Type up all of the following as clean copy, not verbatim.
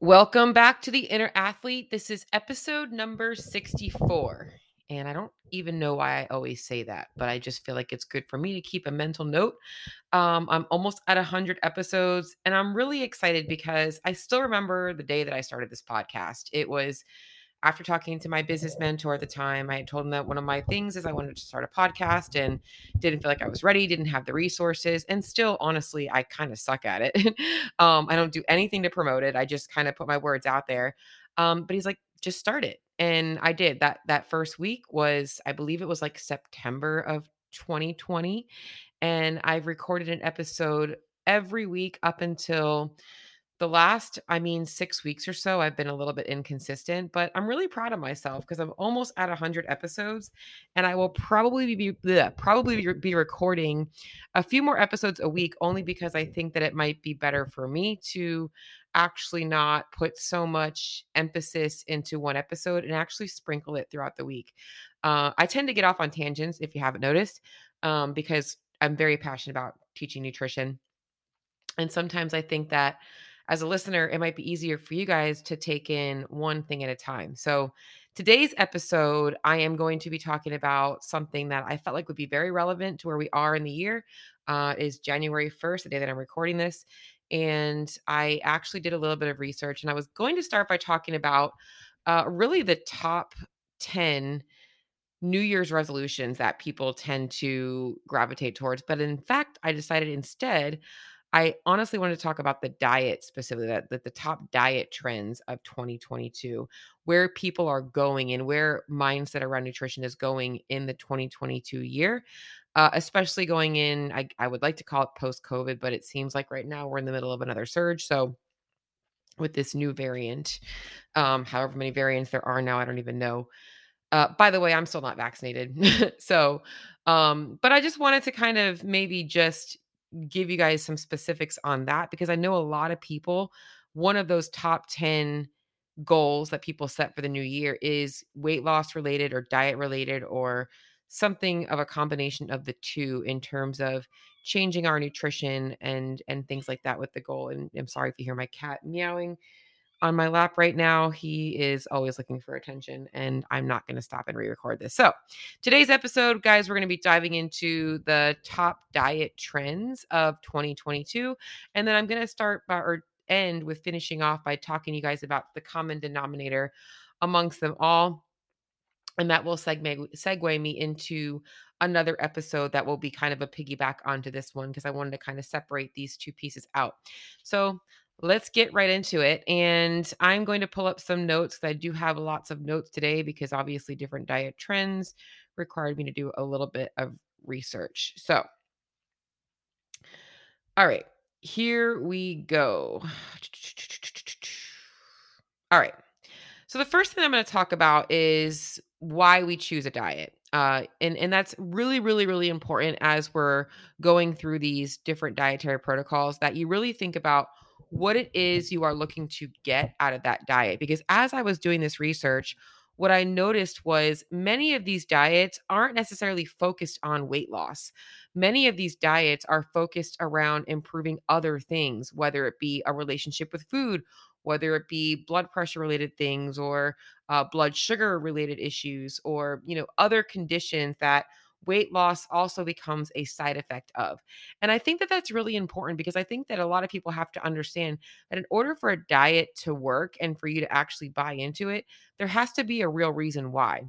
Welcome back to the Inner Athlete. This is episode number 64. And I don't even know why I always say that, but I just feel like it's good for me to keep a mental note. I'm almost at 100 episodes, and I'm really excited because I still remember the day that I started this podcast. It was after talking to my business mentor at the time. I had told him that one of my things is I wanted to start a podcast and didn't feel like I was ready, didn't have the resources. And still, honestly, I kind of suck at it. I don't do anything to promote it. I just kind of put my words out there. But he's like, just start it. And I did. That first week was, I believe it was like September of 2020. And I've recorded an episode every week up until the last, 6 weeks or so. I've been a little bit inconsistent, but I'm really proud of myself because I'm almost at 100 episodes, and I will probably be recording a few more episodes a week, only because I think that it might be better for me to actually not put so much emphasis into one episode and actually sprinkle it throughout the week. I tend to get off on tangents, if you haven't noticed, because I'm very passionate about teaching nutrition. And sometimes I think that as a listener, it might be easier for you guys to take in one thing at a time. So today's episode, I am going to be talking about something that I felt like would be very relevant to where we are in the year. Is January 1st, the day that I'm recording this. And I actually did a little bit of research, and I was going to start by talking about really the top 10 New Year's resolutions that people tend to gravitate towards. But in fact, I decided instead, I honestly wanted to talk about the diet specifically, that the top diet trends of 2022, where people are going and where mindset around nutrition is going in the 2022 year, especially going in, I would like to call it post-COVID, but it seems like right now we're in the middle of another surge. So with this new variant, however many variants there are now, I don't even know. By the way, I'm still not vaccinated. So, but I just wanted to kind of maybe just give you guys some specifics on that, because I know a lot of people, one of those top 10 goals that people set for the new year is weight loss related or diet related or something of a combination of the two in terms of changing our nutrition and things like that with the goal. And I'm sorry if you hear my cat meowing on my lap right now. He is always looking for attention, and I'm not going to stop and re-record this. So today's episode, guys, we're going to be diving into the top diet trends of 2022. And then I'm going to end with finishing off by talking to you guys about the common denominator amongst them all. And that will segue me into another episode that will be kind of a piggyback onto this one, because I wanted to kind of separate these two pieces out. So let's get right into it. And I'm going to pull up some notes, because I do have lots of notes today, because obviously different diet trends required me to do a little bit of research. So, all right, here we go. All right. So the first thing I'm going to talk about is why we choose a diet. And that's really, really, really important as we're going through these different dietary protocols, that you really think about what it is you are looking to get out of that diet. Because as I was doing this research, what I noticed was many of these diets aren't necessarily focused on weight loss. Many of these diets are focused around improving other things, whether it be a relationship with food, whether it be blood pressure related things, or blood sugar related issues, or, other conditions that weight loss also becomes a side effect of. And I think that that's really important, because I think that a lot of people have to understand that in order for a diet to work and for you to actually buy into it, there has to be a real reason why.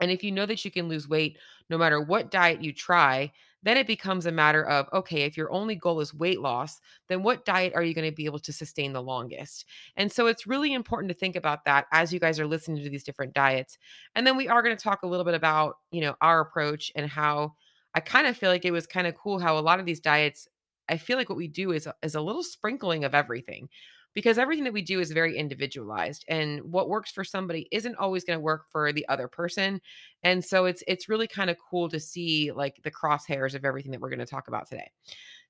And if you know that you can lose weight no matter what diet you try, then it becomes a matter of, okay, if your only goal is weight loss, then what diet are you going to be able to sustain the longest? And so it's really important to think about that as you guys are listening to these different diets. And then we are going to talk a little bit about, our approach, and how I kind of feel like it was kind of cool how a lot of these diets, I feel like what we do is a little sprinkling of everything, because everything that we do is very individualized, and what works for somebody isn't always going to work for the other person. And so it's really kind of cool to see like the crosshairs of everything that we're going to talk about today.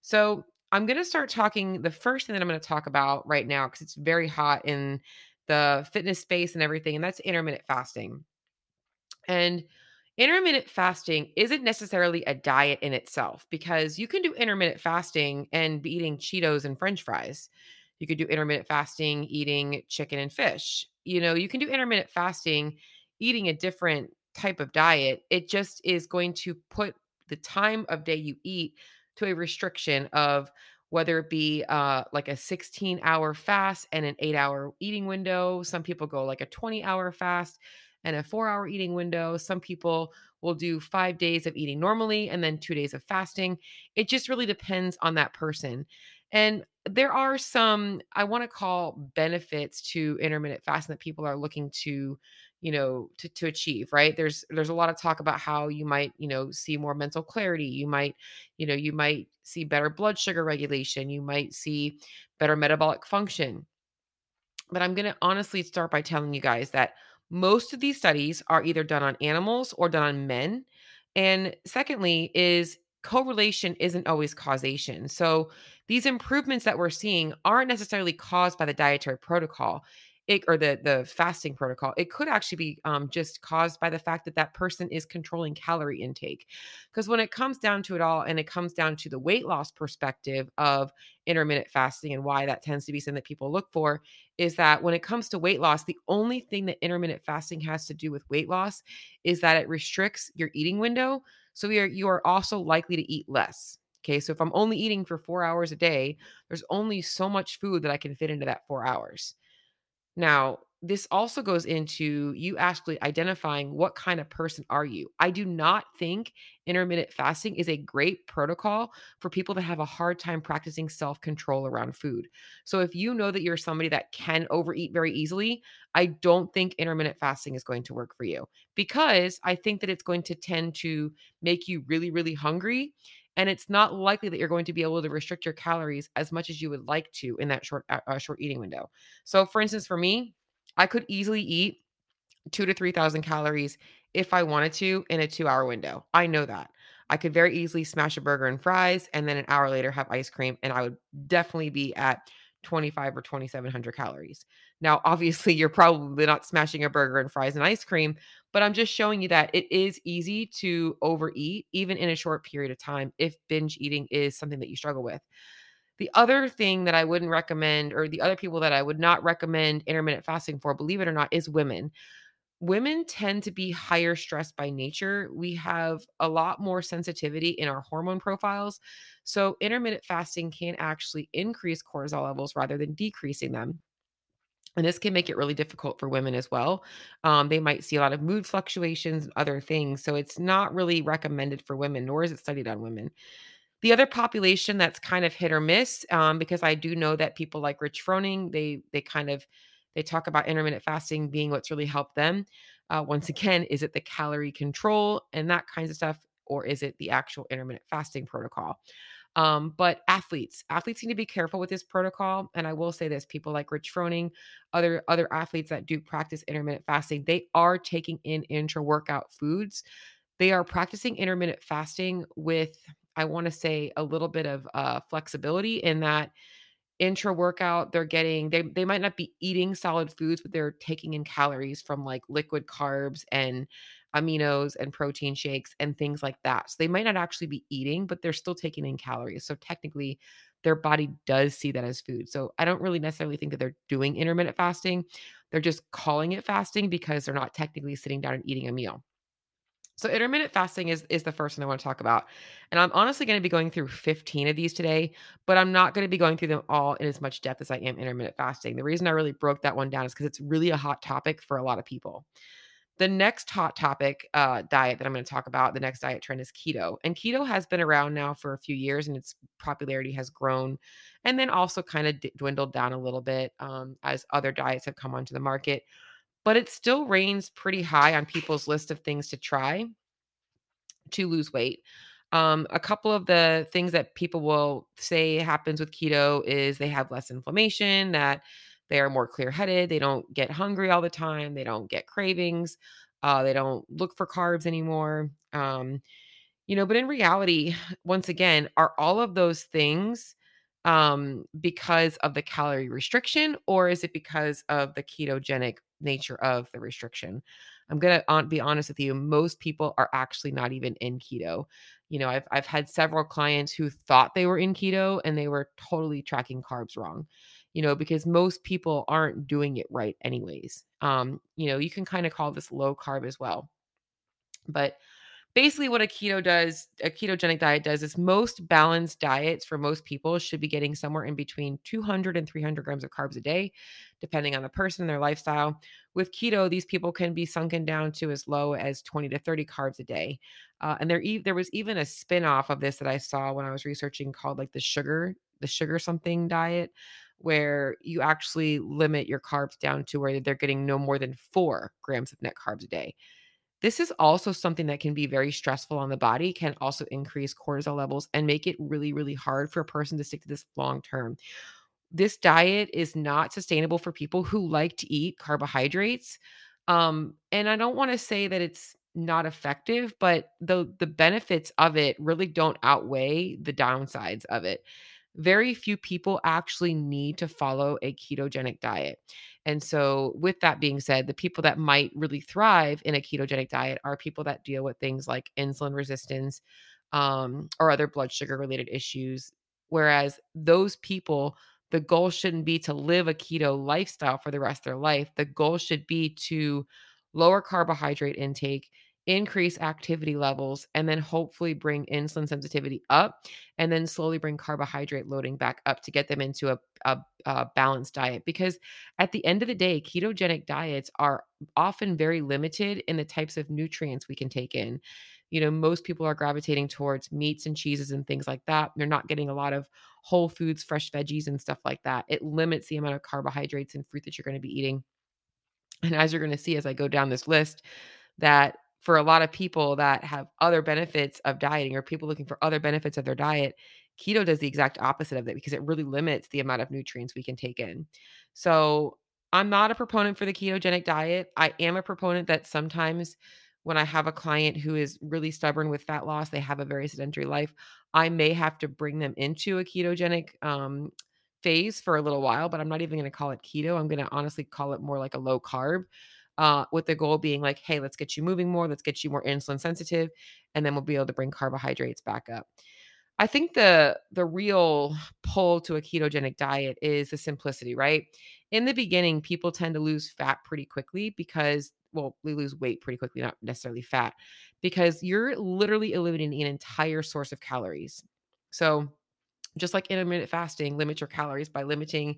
So I'm going to start talking the first thing that I'm going to talk about right now, because it's very hot in the fitness space and everything, and that's intermittent fasting. And intermittent fasting isn't necessarily a diet in itself, because you can do intermittent fasting and be eating Cheetos and French fries. You could do intermittent fasting, eating chicken and fish. You know, you can do intermittent fasting, eating a different type of diet. It just is going to put the time of day you eat to a restriction of whether it be like a 16-hour fast and an 8-hour eating window. Some people go like a 20-hour fast and a 4-hour eating window. Some people will do 5 days of eating normally and then 2 days of fasting. It just really depends on that person. And there are some, I want to call, benefits to intermittent fasting that people are looking to, you know, to achieve, right? There's a lot of talk about how you might, you know, see more mental clarity. You might see better blood sugar regulation. You might see better metabolic function. But I'm going to honestly start by telling you guys that most of these studies are either done on animals or done on men. And secondly is, correlation isn't always causation. So these improvements that we're seeing aren't necessarily caused by the dietary protocol or the fasting protocol. It could actually be just caused by the fact that that person is controlling calorie intake. Because when it comes down to it all, and it comes down to the weight loss perspective of intermittent fasting and why that tends to be something that people look for, is that when it comes to weight loss, the only thing that intermittent fasting has to do with weight loss is that it restricts your eating window. So you are also likely to eat less. Okay. So if I'm only eating for 4 hours a day, there's only so much food that I can fit into that 4 hours. Now, this also goes into you actually identifying what kind of person are you. I do not think intermittent fasting is a great protocol for people that have a hard time practicing self-control around food. So if you know that you're somebody that can overeat very easily, I don't think intermittent fasting is going to work for you, because I think that it's going to tend to make you really, really hungry. And it's not likely that you're going to be able to restrict your calories as much as you would like to in that short eating window. So for instance, for me, I could easily eat 2,000 to 3,000 calories if I wanted to in a 2-hour window. I know that. I could very easily smash a burger and fries and then an hour later have ice cream, and I would definitely be at 2,500 or 2,700 calories. Now, obviously, you're probably not smashing a burger and fries and ice cream, but I'm just showing you that it is easy to overeat even in a short period of time if binge eating is something that you struggle with. The other thing that I wouldn't recommend, or the other people that I would not recommend intermittent fasting for, believe it or not, is women. Women tend to be higher stressed by nature. We have a lot more sensitivity in our hormone profiles. So intermittent fasting can actually increase cortisol levels rather than decreasing them. And this can make it really difficult for women as well. They might see a lot of mood fluctuations and other things. So it's not really recommended for women, nor is it studied on women. The other population that's kind of hit or miss, because I do know that people like Rich Froning, they talk about intermittent fasting being what's really helped them. Once again, is it the calorie control and that kinds of stuff, or is it the actual intermittent fasting protocol? But athletes need to be careful with this protocol. And I will say this, people like Rich Froning, other athletes that do practice intermittent fasting, they are taking in intra-workout foods. They are practicing intermittent fasting with, I want to say, a little bit of flexibility in that intra-workout, they might not be eating solid foods, but they're taking in calories from like liquid carbs and aminos and protein shakes and things like that. So they might not actually be eating, but they're still taking in calories. So technically their body does see that as food. So I don't really necessarily think that they're doing intermittent fasting. They're just calling it fasting because they're not technically sitting down and eating a meal. So intermittent fasting is the first one I want to talk about. And I'm honestly going to be going through 15 of these today, but I'm not going to be going through them all in as much depth as I am intermittent fasting. The reason I really broke that one down is because it's really a hot topic for a lot of people. The next hot topic diet that I'm going to talk about, the next diet trend, is keto. And keto has been around now for a few years, and its popularity has grown and then also kind of dwindled down a little bit as other diets have come onto the market. But it still reigns pretty high on people's list of things to try to lose weight. A couple of the things that people will say happens with keto is they have less inflammation, that they are more clear-headed, they don't get hungry all the time, they don't get cravings, they don't look for carbs anymore. But in reality, once again, are all of those things because of the calorie restriction, or is it because of the ketogenic nature of the restriction? I'm going to be honest with you. Most people are actually not even in keto. You know, I've had several clients who thought they were in keto and they were totally tracking carbs wrong, you know, because most people aren't doing it right anyways. You know, you can kind of call this low carb as well. But basically what a ketogenic diet does is most balanced diets for most people should be getting somewhere in between 200 and 300 grams of carbs a day, depending on the person, their lifestyle. With keto, these people can be sunken down to as low as 20 to 30 carbs a day. And there was even a spin-off of this that I saw when I was researching called like the sugar something diet, where you actually limit your carbs down to where they're getting no more than 4 grams of net carbs a day. This is also something that can be very stressful on the body, can also increase cortisol levels and make it really, really hard for a person to stick to this long term. This diet is not sustainable for people who like to eat carbohydrates. And I don't want to say that it's not effective, but the benefits of it really don't outweigh the downsides of it. Very few people actually need to follow a ketogenic diet. And so with that being said, the people that might really thrive in a ketogenic diet are people that deal with things like insulin resistance, or other blood sugar related issues. Whereas those people, the goal shouldn't be to live a keto lifestyle for the rest of their life. The goal should be to lower carbohydrate intake, increase activity levels, and then hopefully bring insulin sensitivity up and then slowly bring carbohydrate loading back up to get them into a balanced diet. Because at the end of the day, ketogenic diets are often very limited in the types of nutrients we can take in. You know, most people are gravitating towards meats and cheeses and things like that. They're not getting a lot of whole foods, fresh veggies and stuff like that. It limits the amount of carbohydrates and fruit that you're going to be eating. And as you're going to see, as I go down this list, that for a lot of people that have other benefits of dieting or people looking for other benefits of their diet, keto does the exact opposite of that because it really limits the amount of nutrients we can take in. So I'm not a proponent for the ketogenic diet. I am a proponent that sometimes when I have a client who is really stubborn with fat loss, they have a very sedentary life, I may have to bring them into a ketogenic phase for a little while, but I'm not even going to call it keto. I'm going to honestly call it more like a low carb. With the goal being like, hey, let's get you moving more. Let's get you more insulin sensitive. And then we'll be able to bring carbohydrates back up. I think the real pull to a ketogenic diet is the simplicity, right? In the beginning, people tend to lose fat pretty quickly because, well, we lose weight pretty quickly, not necessarily fat, because you're literally eliminating an entire source of calories. So just like intermittent fasting limits your calories by limiting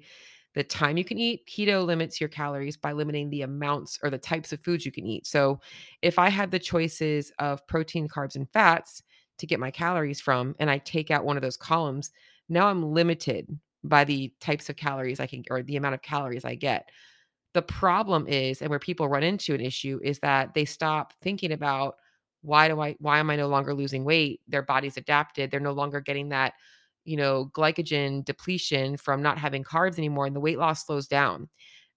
the time you can eat, keto limits your calories by limiting the amounts or the types of foods you can eat. So if I had the choices of protein, carbs, and fats to get my calories from, and I take out one of those columns, now I'm limited by the types of calories I can, or the amount of calories I get. The problem is, and where people run into an issue, is that they stop thinking about why am I no longer losing weight? Their body's adapted. They're no longer getting that, you know, glycogen depletion from not having carbs anymore, and the weight loss slows down.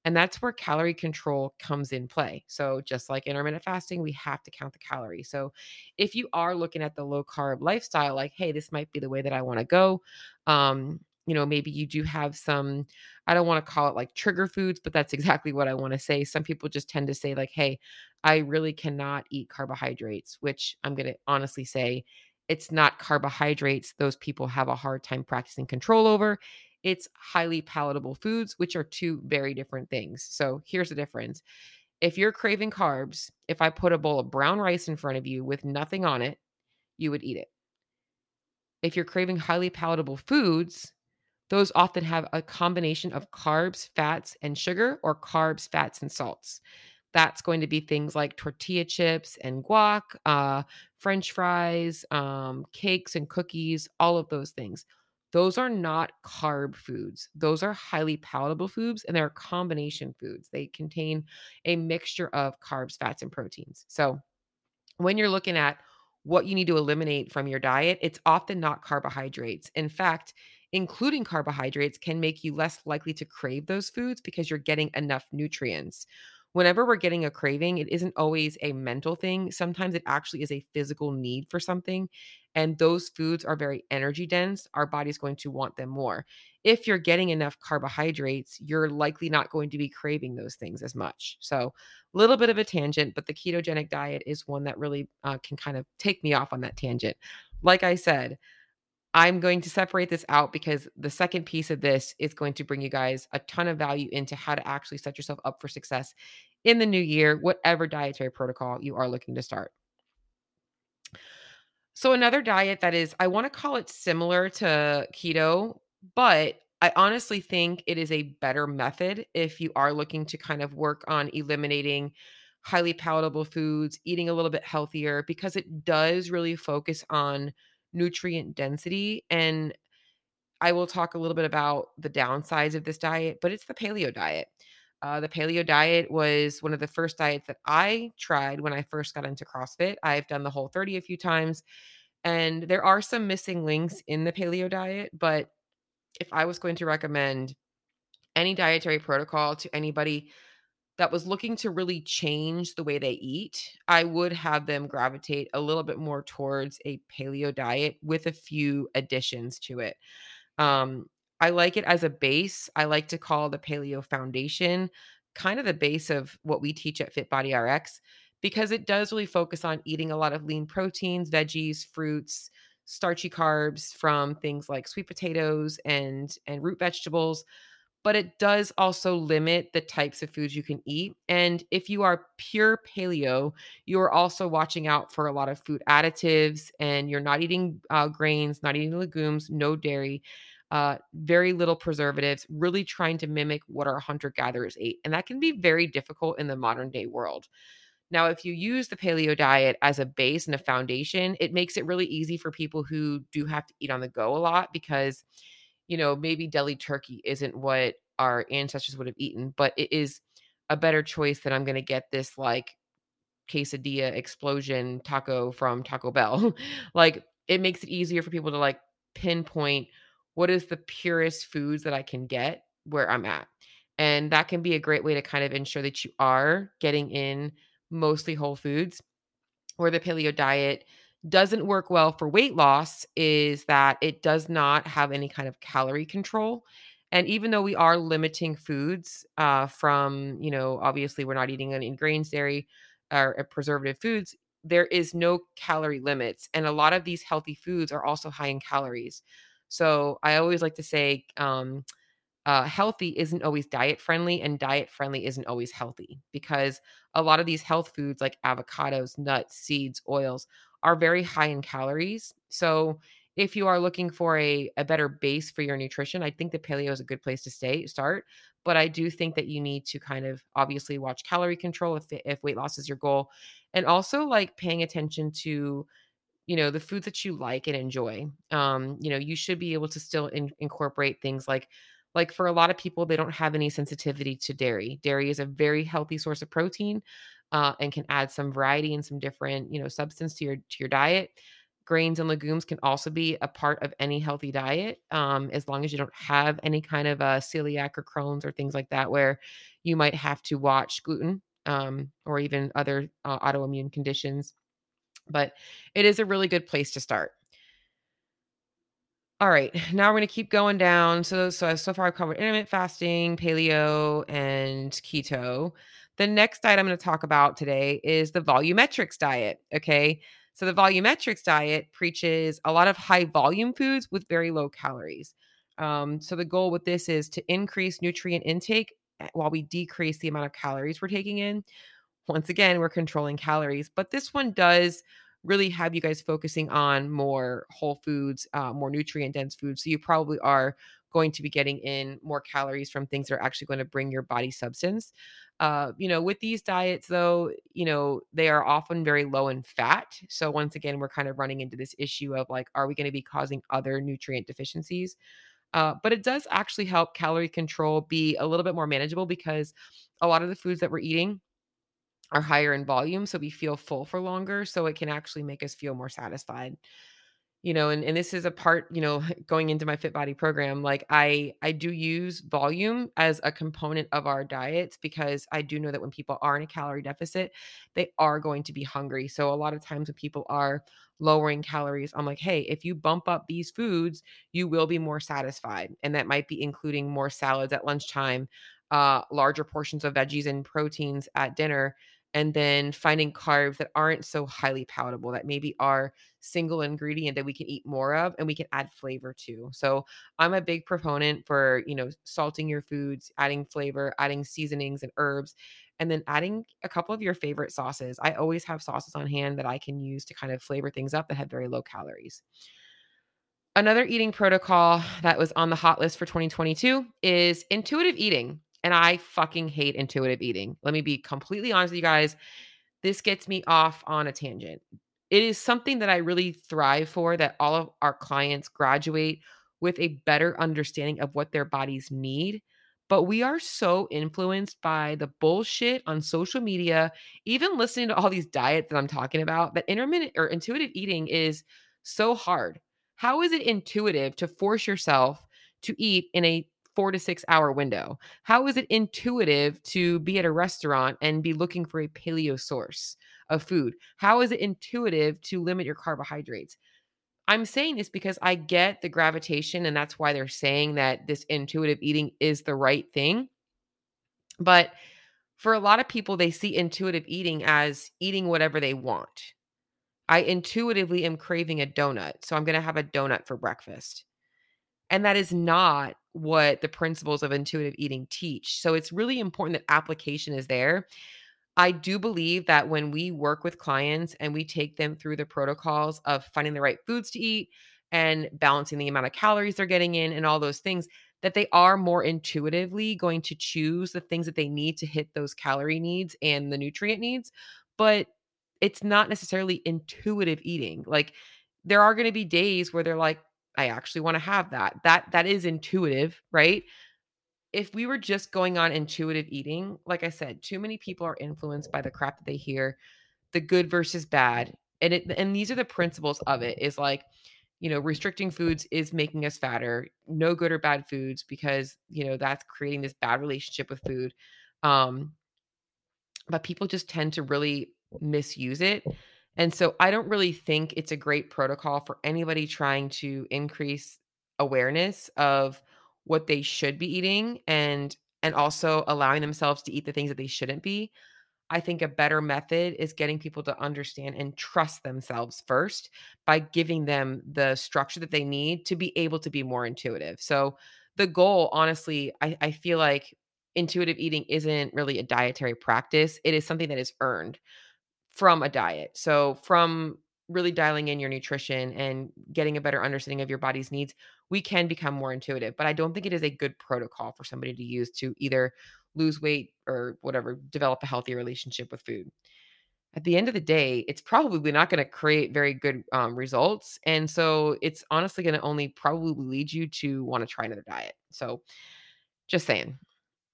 And that's where calorie control comes in play. So just like intermittent fasting, we have to count the calories. So if you are looking at the low carb lifestyle, like, hey, this might be the way that I want to go. You know, maybe you do have some, I don't want to call it like trigger foods, but that's exactly what I want to say. Some people just tend to say like, hey, I really cannot eat carbohydrates, which I'm going to honestly say, it's not carbohydrates those people have a hard time practicing control over. It's highly palatable foods, which are two very different things. So here's the difference. If you're craving carbs, if I put a bowl of brown rice in front of you with nothing on it, you would eat it. If you're craving highly palatable foods, those often have a combination of carbs, fats, and sugar, or carbs, fats, and salts. That's going to be things like tortilla chips and guac, French fries, cakes and cookies, all of those things. Those are not carb foods. Those are highly palatable foods, and they're combination foods. They contain a mixture of carbs, fats, and proteins. So when you're looking at what you need to eliminate from your diet, it's often not carbohydrates. In fact, including carbohydrates can make you less likely to crave those foods because you're getting enough nutrients. whenever we're getting a craving, it isn't always a mental thing. Sometimes it actually is a physical need for something. And those foods are very energy dense. Our body's going to want them more. If you're getting enough carbohydrates, you're likely not going to be craving those things as much. So a little bit of a tangent, but the ketogenic diet is one that really can kind of take me off on that tangent. Like I said, I'm going to separate this out because the second piece of this is going to bring you guys a ton of value into how to actually set yourself up for success in the new year, whatever dietary protocol you are looking to start. So another diet that is, I want to call it similar to keto, but I honestly think it is a better method if you are looking to kind of work on eliminating highly palatable foods, eating a little bit healthier, because it does really focus on nutrient density. And I will talk a little bit about the downsides of this diet, but it's the Paleo diet. The Paleo diet was one of the first diets that I tried when I first got into CrossFit. I've done the Whole30 a few times, and there are some missing links in the Paleo diet. But if I was going to recommend any dietary protocol to anybody that was looking to really change the way they eat, I would have them gravitate a little bit more towards a Paleo diet with a few additions to it. I like it as a base. I like to call the Paleo foundation kind of the base of what we teach at Fit Body Rx, because it does really focus on eating a lot of lean proteins, veggies, fruits, starchy carbs from things like sweet potatoes and root vegetables. But it does also limit the types of foods you can eat. And if you are pure Paleo, you're also watching out for a lot of food additives, and you're not eating grains, not eating legumes, no dairy, very little preservatives, really trying to mimic what our hunter-gatherers ate. And that can be very difficult in the modern day world. Now, if you use the Paleo diet as a base and a foundation, it makes it really easy for people who do have to eat on the go a lot, because you know, maybe deli turkey isn't what our ancestors would have eaten, but it is a better choice than I'm going to get this like quesadilla explosion taco from Taco Bell. Like, it makes it easier for people to like pinpoint what is the purest foods that I can get where I'm at. And that can be a great way to kind of ensure that you are getting in mostly whole foods. Where the Paleo diet doesn't work well for weight loss is that it does not have any kind of calorie control. And even though we are limiting foods from, you know, obviously we're not eating any grains, dairy, or preservative foods, there is no calorie limits. And a lot of these healthy foods are also high in calories. So I always like to say healthy isn't always diet friendly, and diet friendly isn't always healthy, because a lot of these health foods like avocados, nuts, seeds, oils are very high in calories. So if you are looking for a better base for your nutrition, I think the Paleo is a good place to start. But I do think that you need to kind of obviously watch calorie control if weight loss is your goal. And also like paying attention to, you know, the foods that you like and enjoy. You know, you should be able to still incorporate things like for a lot of people, they don't have any sensitivity to dairy. Dairy is a very healthy source of protein. And can add some variety and some different, you know, substance to your diet. Grains and legumes can also be a part of any healthy diet, as long as you don't have any kind of celiac or Crohn's or things like that, where you might have to watch gluten or even other autoimmune conditions. But it is a really good place to start. All right, now we're going to keep going down. So far I've covered intermittent fasting, Paleo, and keto. The next diet I'm going to talk about today is the Volumetrics diet, okay? So the Volumetrics diet preaches a lot of high volume foods with very low calories. So the goal with this is to increase nutrient intake while we decrease the amount of calories we're taking in. Once again, we're controlling calories, but this one does really have you guys focusing on more whole foods, more nutrient dense foods. So you probably are going to be getting in more calories from things that are actually going to bring your body substance. You know, with these diets though, you know, they are often very low in fat. So once again, we're kind of running into this issue of like, are we going to be causing other nutrient deficiencies? But it does actually help calorie control be a little bit more manageable, because a lot of the foods that we're eating are higher in volume, so we feel full for longer, so it can actually make us feel more satisfied. you know, and this is a part, you know, going into my Fit Body program, like I do use volume as a component of our diets, because I do know that when people are in a calorie deficit, they are going to be hungry. So a lot of times when people are lowering calories, I'm like, hey, if you bump up these foods, you will be more satisfied. And that might be including more salads at lunchtime, larger portions of veggies and proteins at dinner, and then finding carbs that aren't so highly palatable, that maybe are single ingredient that we can eat more of and we can add flavor to. So I'm a big proponent for, you know, salting your foods, adding flavor, adding seasonings and herbs, and then adding a couple of your favorite sauces. I always have sauces on hand that I can use to kind of flavor things up that have very low calories. Another eating protocol that was on the hot list for 2022 is intuitive eating. And I fucking hate intuitive eating. Let me be completely honest with you guys. This gets me off on a tangent. It is something that I really thrive for, that all of our clients graduate with a better understanding of what their bodies need. But we are so influenced by the bullshit on social media, even listening to all these diets that I'm talking about, that intermittent or intuitive eating is so hard. How is it intuitive to force yourself to eat in a 4 to 6 hour window? How is it intuitive to be at a restaurant and be looking for a paleo source of food? How is it intuitive to limit your carbohydrates? I'm saying this because I get the gravitation, and that's why they're saying that this intuitive eating is the right thing. But for a lot of people, they see intuitive eating as eating whatever they want. I intuitively am craving a donut, so I'm going to have a donut for breakfast. And that is not what the principles of intuitive eating teach. So it's really important that application is there. I do believe that when we work with clients and we take them through the protocols of finding the right foods to eat and balancing the amount of calories they're getting in and all those things, that they are more intuitively going to choose the things that they need to hit those calorie needs and the nutrient needs. But it's not necessarily intuitive eating. Like, there are going to be days where they're like, I actually want to have that is intuitive, right? If we were just going on intuitive eating, like I said, too many people are influenced by the crap that they hear, the good versus bad. And these are the principles of it, is like, you know, restricting foods is making us fatter, no good or bad foods, because, you know, that's creating this bad relationship with food. But people just tend to really misuse it. And so I don't really think it's a great protocol for anybody trying to increase awareness of what they should be eating and also allowing themselves to eat the things that they shouldn't be. I think a better method is getting people to understand and trust themselves first by giving them the structure that they need to be able to be more intuitive. So the goal, honestly, I feel like intuitive eating isn't really a dietary practice. It is something that is earned from a diet. So from really dialing in your nutrition and getting a better understanding of your body's needs, we can become more intuitive. But I don't think it is a good protocol for somebody to use to either lose weight or whatever, develop a healthy relationship with food. At the end of the day, it's probably not going to create very good results. And so it's honestly going to only probably lead you to want to try another diet. So just saying.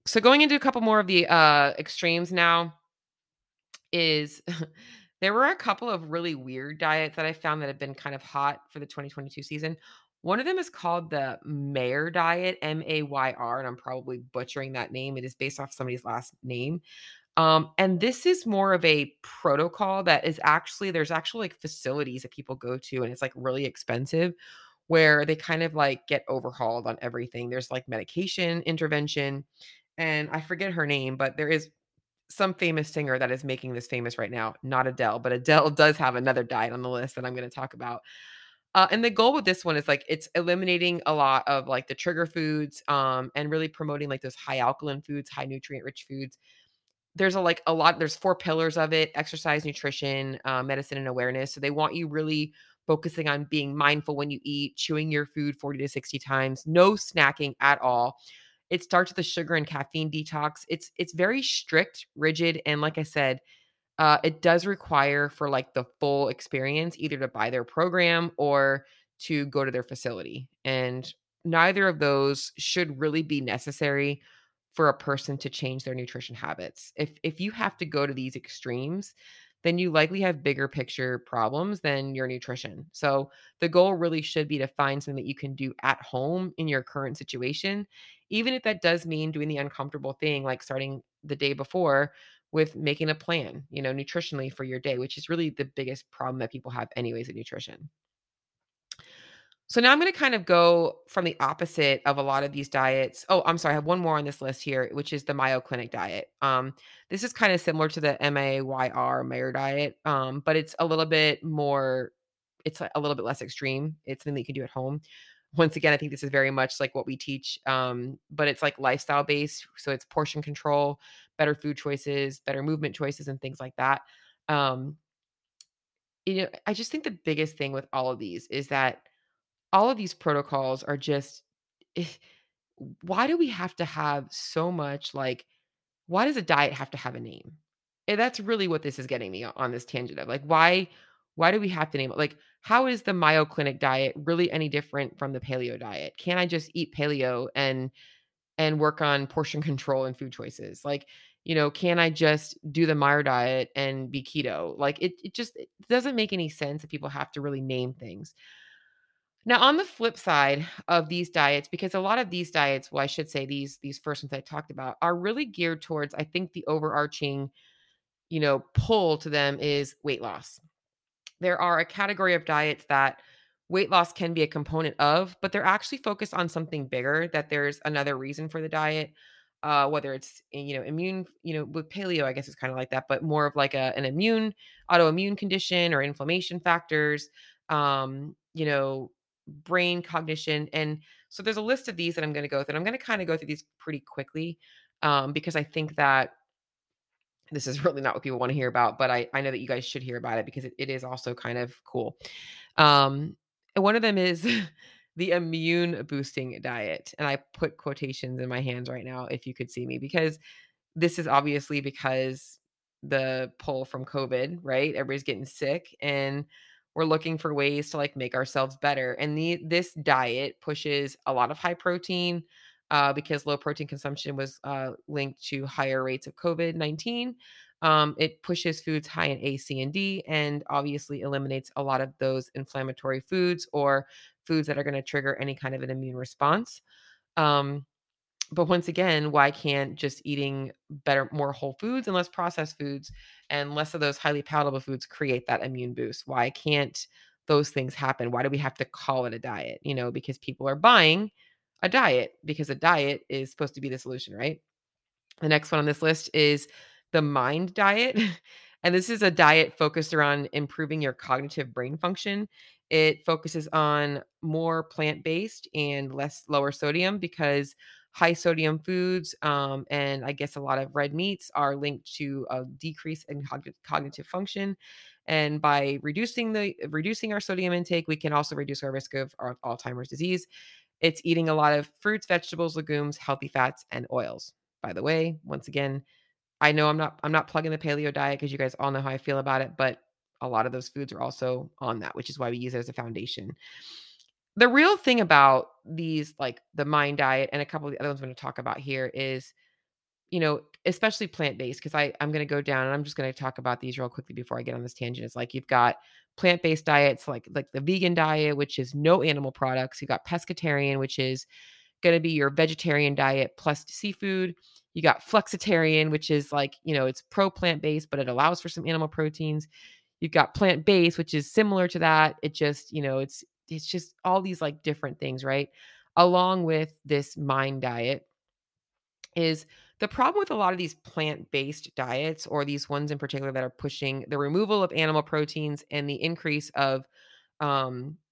So going into a couple more of the extremes now, is there were a couple of really weird diets that I found that have been kind of hot for the 2022 season. One of them is called the Mayr diet, M-A-Y-R, and I'm probably butchering that name. It is based off somebody's last name. And this is more of a protocol that is actually, there's actually like facilities that people go to, and it's like really expensive, where they kind of like get overhauled on everything. There's like medication intervention, and I forget her name, but there is some famous singer that is making this famous right now, not Adele, but Adele does have another diet on the list that I'm going to talk about. And the goal with this one is like, it's eliminating a lot of like the trigger foods, and really promoting like those high alkaline foods, high nutrient rich foods. There's there's 4 pillars of it: exercise, nutrition, medicine, and awareness. So they want you really focusing on being mindful when you eat, chewing your food 40 to 60 times, no snacking at all. It starts with the sugar and caffeine detox. It's very strict, rigid. And like I said, it does require for like the full experience, either to buy their program or to go to their facility. And neither of those should really be necessary for a person to change their nutrition habits. If you have to go to these extremes, then you likely have bigger picture problems than your nutrition. So the goal really should be to find something that you can do at home in your current situation, even if that does mean doing the uncomfortable thing, like starting the day before with making a plan, you know, nutritionally for your day, which is really the biggest problem that people have anyways in nutrition. So now I'm going to kind of go from the opposite of a lot of these diets. Oh, I'm sorry. I have one more on this list here, which is the Mayo Clinic diet. This is kind of similar to the Mayr diet, but it's a little bit more, it's a little bit less extreme. It's something that you can do at home. Once again, I think this is very much like what we teach, but it's like lifestyle based. So it's portion control, better food choices, better movement choices, and things like that. You know, I just think the biggest thing with all of these is that all of these protocols are just, why do we have to have so much? Like, why does a diet have to have a name? And that's really what this is getting me on this tangent of, like, why do we have to name it? Like, how is the Mayo Clinic diet really any different from the Paleo diet? Can I just eat Paleo and work on portion control and food choices? Like, you know, can I just do the Mayr diet and be keto? Like, it doesn't make any sense that people have to really name things. Now, on the flip side of these diets, because a lot of these diets, well, I should say these first ones that I talked about are really geared towards, I think the overarching, you know, pull to them is weight loss. There are a category of diets that weight loss can be a component of, but they're actually focused on something bigger, that there's another reason for the diet, whether it's, you know, immune, you know, with Paleo, I guess it's kind of like that, but more of like an autoimmune condition or inflammation factors, you know, brain cognition. And so there's a list of these that I'm going to go through. And I'm going to kind of go through these pretty quickly because I think that this is really not what people want to hear about, but I know that you guys should hear about it because it is also kind of cool. And one of them is the immune boosting diet. And I put quotations in my hands right now, if you could see me, because this is obviously because the pull from COVID, right? Everybody's getting sick and we're looking for ways to like make ourselves better. And this diet pushes a lot of high protein because low protein consumption was linked to higher rates of COVID-19. It pushes foods high in A, C, and D, and obviously eliminates a lot of those inflammatory foods or foods that are going to trigger any kind of an immune response. But once again, why can't just eating better, more whole foods and less processed foods and less of those highly palatable foods create that immune boost? Why can't those things happen? Why do we have to call it a diet? You know, because people are buying a diet because a diet is supposed to be the solution, right? The next one on this list is the Mind Diet. And this is a diet focused around improving your cognitive brain function. It focuses on more plant-based and lower sodium because high sodium foods and I guess a lot of red meats are linked to a decrease in cognitive function. And by reducing our sodium intake, we can also reduce our risk of Alzheimer's disease. It's eating a lot of fruits, vegetables, legumes, healthy fats, and oils. By the way, once again, I know I'm not plugging the Paleo diet because you guys all know how I feel about it, but a lot of those foods are also on that, which is why we use it as a foundation. The real thing about these, like the Mind Diet and a couple of the other ones I'm going to talk about here is, you know, especially plant-based, because I'm going to go down and I'm just going to talk about these real quickly before I get on this tangent. It's like you've got plant-based diets like the vegan diet, which is no animal products. You've got pescatarian, which is going to be your vegetarian diet plus seafood. You got flexitarian, which is like, you know, it's pro-plant-based, but it allows for some animal proteins. You've got plant-based, which is similar to that. It just, you know, it's just all these like different things, right? Along with this Mind Diet is the problem with a lot of these plant-based diets or these ones in particular that are pushing the removal of animal proteins and the increase of a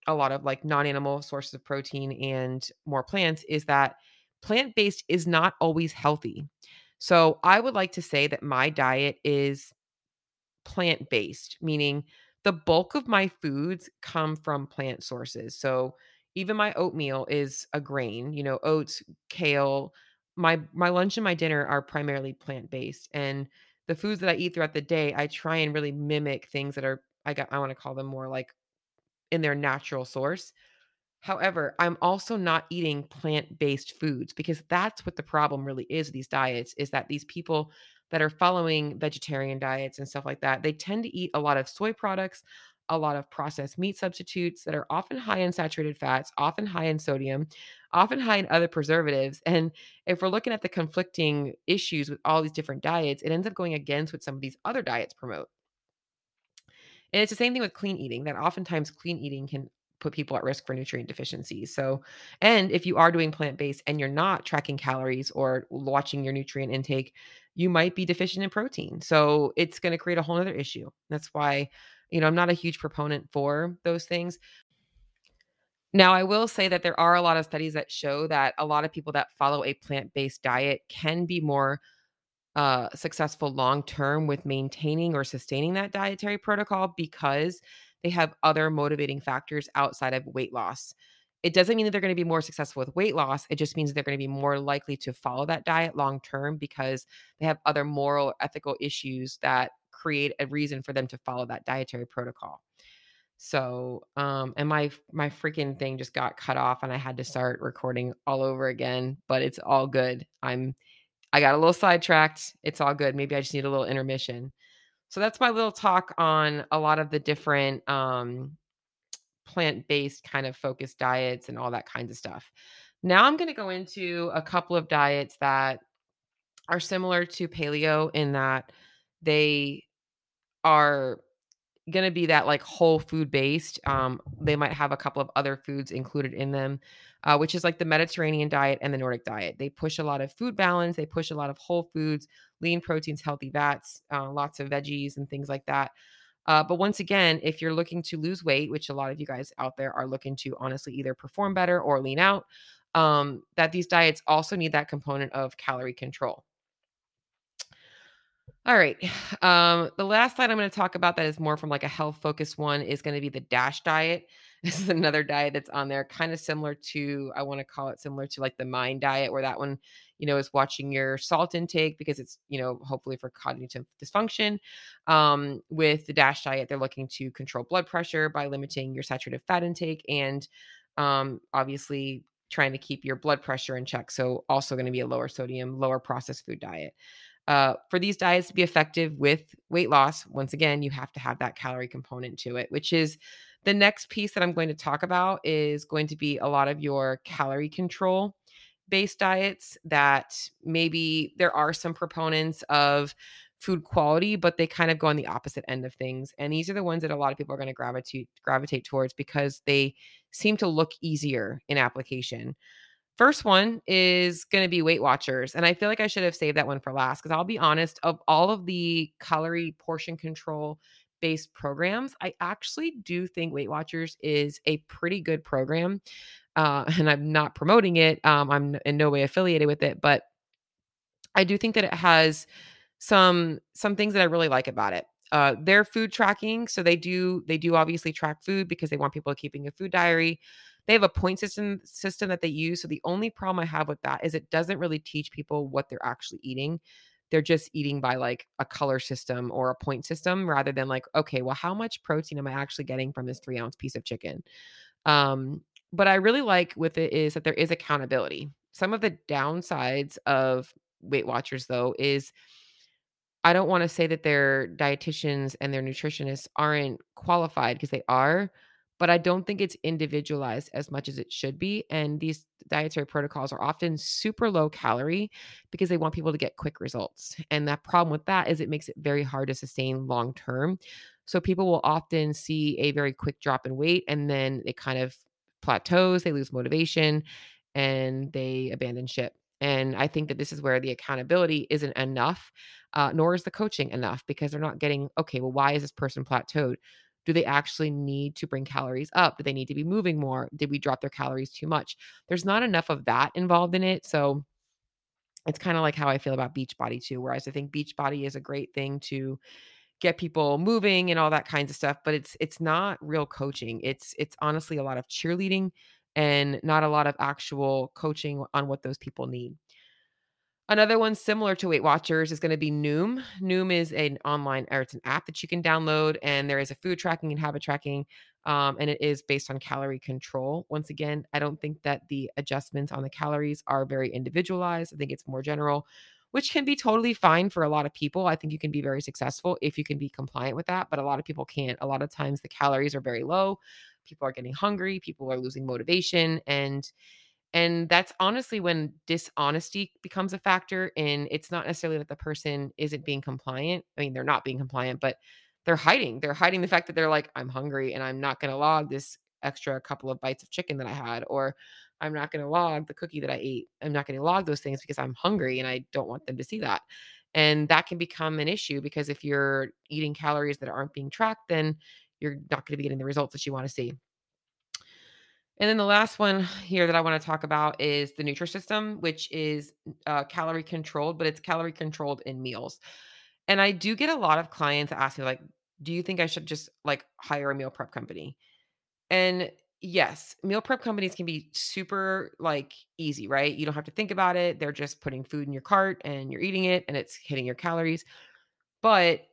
lot of like non-animal sources of protein and more plants is that plant-based is not always healthy. So I would like to say that my diet is plant-based, meaning the bulk of my foods come from plant sources. So even my oatmeal is a grain, you know, oats, kale. My lunch and my dinner are primarily plant-based. And the foods that I eat throughout the day, I try and really mimic things that are, I want to call them more like in their natural source. However, I'm also not eating plant-based foods because that's what the problem really is with these diets, is that these people that are following vegetarian diets and stuff like that, they tend to eat a lot of soy products, a lot of processed meat substitutes that are often high in saturated fats, often high in sodium, often high in other preservatives. And if we're looking at the conflicting issues with all these different diets, it ends up going against what some of these other diets promote. And it's the same thing with clean eating, that oftentimes clean eating can put people at risk for nutrient deficiencies. So, and if you are doing plant-based and you're not tracking calories or watching your nutrient intake, you might be deficient in protein. So it's going to create a whole other issue. That's why, you know, I'm not a huge proponent for those things. Now, I will say that there are a lot of studies that show that a lot of people that follow a plant-based diet can be more successful long-term with maintaining or sustaining that dietary protocol because they have other motivating factors outside of weight loss. It doesn't mean that they're going to be more successful with weight loss. It just means they're going to be more likely to follow that diet long-term because they have other moral or ethical issues that create a reason for them to follow that dietary protocol. So, and my freaking thing just got cut off and I had to start recording all over again, but it's all good. I got a little sidetracked. It's all good. Maybe I just need a little intermission. So that's my little talk on a lot of the different plant-based kind of focused diets and all that kinds of stuff. Now I'm going to go into a couple of diets that are similar to paleo in that they are going to be that like whole food based. They might have a couple of other foods included in them, which is like the Mediterranean diet and the Nordic diet. They push a lot of food balance. They push a lot of whole foods, lean proteins, healthy fats, lots of veggies and things like that. But once again, if you're looking to lose weight, which a lot of you guys out there are looking to honestly either perform better or lean out, that these diets also need that component of calorie control. All right. The last slide I'm going to talk about that is more from like a health focused one is going to be the DASH diet. This is another diet that's on there kind of similar to, I want to call it similar to like the Mind Diet, where that one, you know, is watching your salt intake because it's, you know, hopefully for cognitive dysfunction. With the DASH diet, they're looking to control blood pressure by limiting your saturated fat intake and obviously trying to keep your blood pressure in check. So also going to be a lower sodium, lower processed food diet. For these diets to be effective with weight loss, once again, you have to have that calorie component to it, which is the next piece that I'm going to talk about is going to be a lot of your calorie control based diets that maybe there are some proponents of food quality, but they kind of go on the opposite end of things. And these are the ones that a lot of people are going to gravitate towards because they seem to look easier in application. First one is going to be Weight Watchers. And I feel like I should have saved that one for last because I'll be honest, of all of the calorie portion control based programs, I actually do think Weight Watchers is a pretty good program. And I'm not promoting it. I'm in no way affiliated with it, but I do think that it has some things that I really like about it. Their food tracking. So they do obviously track food because they want people keeping a food diary. They have a point system that they use. So the only problem I have with that is it doesn't really teach people what they're actually eating. They're just eating by like a color system or a point system rather than like, okay, well, how much protein am I actually getting from this 3-ounce piece of chicken? But I really like with it is that there is accountability. Some of the downsides of Weight Watchers though is I don't want to say that their dietitians and their nutritionists aren't qualified because they are, but I don't think it's individualized as much as it should be. And these dietary protocols are often super low calorie because they want people to get quick results. And that problem with that is it makes it very hard to sustain long-term. So people will often see a very quick drop in weight and then it kind of plateaus, they lose motivation and they abandon ship. And I think that this is where the accountability isn't enough, nor is the coaching enough because they're not getting, okay, well, why is this person plateaued? Do they actually need to bring calories up? Do they need to be moving more? Did we drop their calories too much? There's not enough of that involved in it. So it's kind of like how I feel about Beachbody too, whereas I think Beachbody is a great thing to get people moving and all that kinds of stuff, but it's not real coaching. It's honestly a lot of cheerleading and not a lot of actual coaching on what those people need. Another one similar to Weight Watchers is going to be Noom. Noom is an online, or it's an app that you can download, and there is a food tracking and habit tracking, and it is based on calorie control. Once again, I don't think that the adjustments on the calories are very individualized. I think it's more general. which can be totally fine for a lot of people. I think you can be very successful if you can be compliant with that, but a lot of people can't. A lot of times the calories are very low. People are getting hungry. People are losing motivation. And that's honestly when dishonesty becomes a factor. And it's not necessarily that the person isn't being compliant. I mean, they're not being compliant, but they're hiding the fact that they're like, I'm hungry and I'm not going to log this extra couple of bites of chicken that I had, or I'm not going to log the cookie that I ate. I'm not going to log those things because I'm hungry and I don't want them to see that. And that can become an issue because if you're eating calories that aren't being tracked, then you're not going to be getting the results that you want to see. And then the last one here that I want to talk about is the Nutrisystem, which is calorie controlled, but it's calorie controlled in meals. And I do get a lot of clients ask me like, do you think I should just like hire a meal prep company? And yes, meal prep companies can be super like easy, right? You don't have to think about it. They're just putting food in your cart and you're eating it and it's hitting your calories. But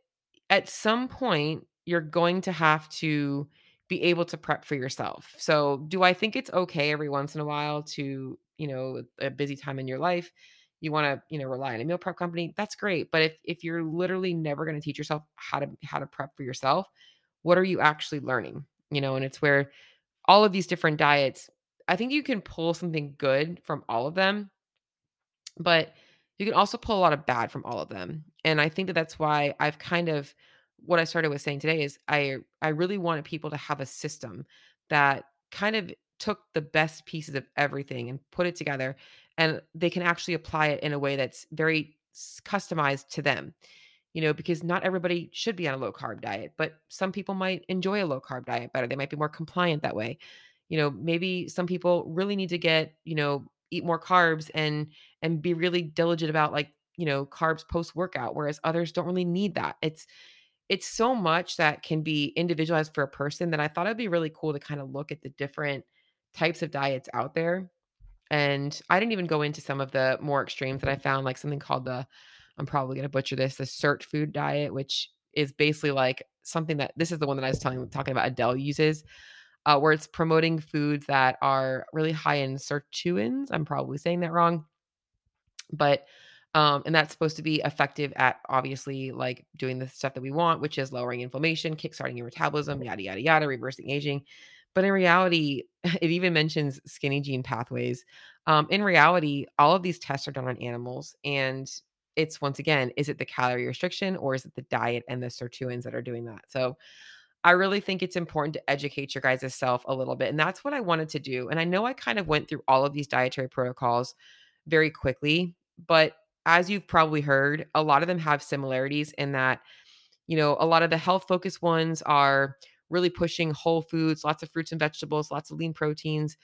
at some point you're going to have to be able to prep for yourself. So do I think it's okay every once in a while to, you know, a busy time in your life, you want to, you know, rely on a meal prep company? That's great. But if you're literally never going to teach yourself how to prep for yourself, what are you actually learning? You know, and it's where all of these different diets, I think you can pull something good from all of them, but you can also pull a lot of bad from all of them. And I think that that's why I've kind of, what I started with saying today is I really wanted people to have a system that kind of took the best pieces of everything and put it together, and they can actually apply it in a way that's very customized to them. You know, because not everybody should be on a low carb diet, but some people might enjoy a low carb diet better. They might be more compliant that way. You know, maybe some people really need to get, you know, eat more carbs and be really diligent about like, you know, carbs post-workout, whereas others don't really need that. It's so much that can be individualized for a person that I thought it'd be really cool to kind of look at the different types of diets out there. And I didn't even go into some of the more extremes that I found, like something called the, I'm probably going to butcher this, the CERT food diet, which is basically like something that, this is the one that I was talking about Adele uses, where it's promoting foods that are really high in sirtuins. I'm probably saying that wrong, but, and that's supposed to be effective at obviously like doing the stuff that we want, which is lowering inflammation, kickstarting your metabolism, yada, yada, yada, reversing aging. But in reality, it even mentions skinny gene pathways. In reality, all of these tests are done on animals, and it's once again, is it the calorie restriction or is it the diet and the sirtuins that are doing that? So I really think it's important to educate your guys' self a little bit. And that's what I wanted to do. And I know I kind of went through all of these dietary protocols very quickly, but as you've probably heard, a lot of them have similarities in that, you know, a lot of the health focused ones are really pushing whole foods, lots of fruits and vegetables, lots of lean proteins.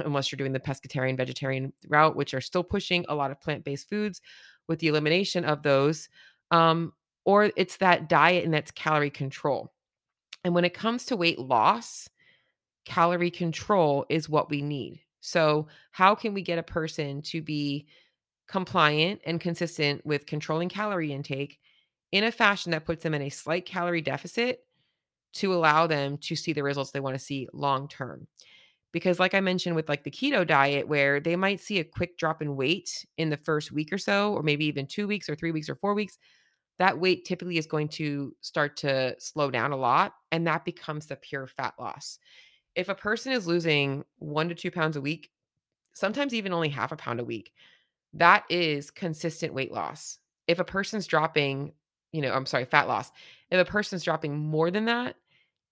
Unless you're doing the pescatarian, vegetarian route, which are still pushing a lot of plant-based foods with the elimination of those, or it's that diet and that's calorie control. And when it comes to weight loss, calorie control is what we need. So how can we get a person to be compliant and consistent with controlling calorie intake in a fashion that puts them in a slight calorie deficit to allow them to see the results they want to see long-term? Because like I mentioned with like the keto diet, where they might see a quick drop in weight in the first week or so, or maybe even 2 weeks or 3 weeks or 4 weeks, that weight typically is going to start to slow down a lot. And that becomes the pure fat loss. If a person is losing 1 to 2 pounds a week, sometimes even only half a pound a week, that is consistent weight loss. If a person's dropping, fat loss. If a person's dropping more than that,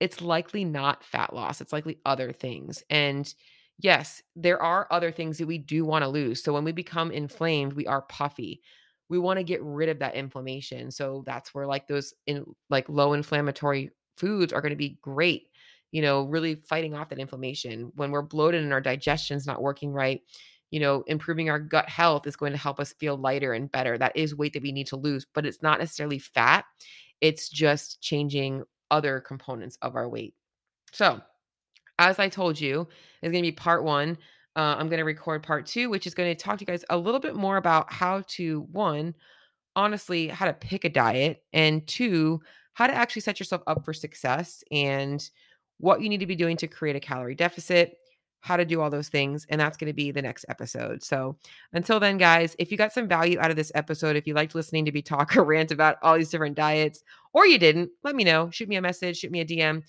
it's likely not fat loss. It's likely other things. And yes, there are other things that we do want to lose. So when we become inflamed, we are puffy. We want to get rid of that inflammation. So that's where like those low inflammatory foods are going to be great, you know, really fighting off that inflammation. When we're bloated and our digestion's not working right, you know, improving our gut health is going to help us feel lighter and better. That is weight that we need to lose, but it's not necessarily fat. It's just changing other components of our weight. So as I told you, it's going to be part one. I'm going to record part two, which is going to talk to you guys a little bit more about how to, one, honestly, how to pick a diet, and two, how to actually set yourself up for success and what you need to be doing to create a calorie deficit, how to do all those things. And that's going to be the next episode. So until then, guys, if you got some value out of this episode, if you liked listening to me talk or rant about all these different diets, or you didn't, let me know. Shoot me a message, shoot me a DM.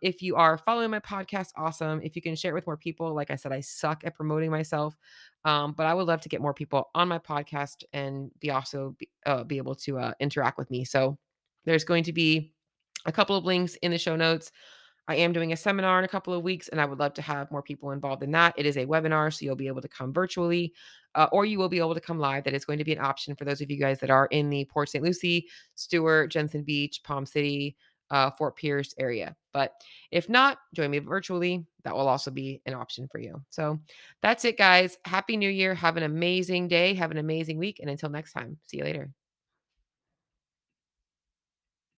If you are following my podcast, awesome. If you can share it with more people, like I said, I suck at promoting myself. But I would love to get more people on my podcast and be able to interact with me. So there's going to be a couple of links in the show notes. I am doing a seminar in a couple of weeks, and I would love to have more people involved in that. It is a webinar, so you'll be able to come virtually, or you will be able to come live. That is going to be an option for those of you guys that are in the Port St. Lucie, Stewart, Jensen Beach, Palm City, Fort Pierce area. But if not, join me virtually. That will also be an option for you. So that's it, guys. Happy New Year. Have an amazing day. Have an amazing week. And until next time, see you later.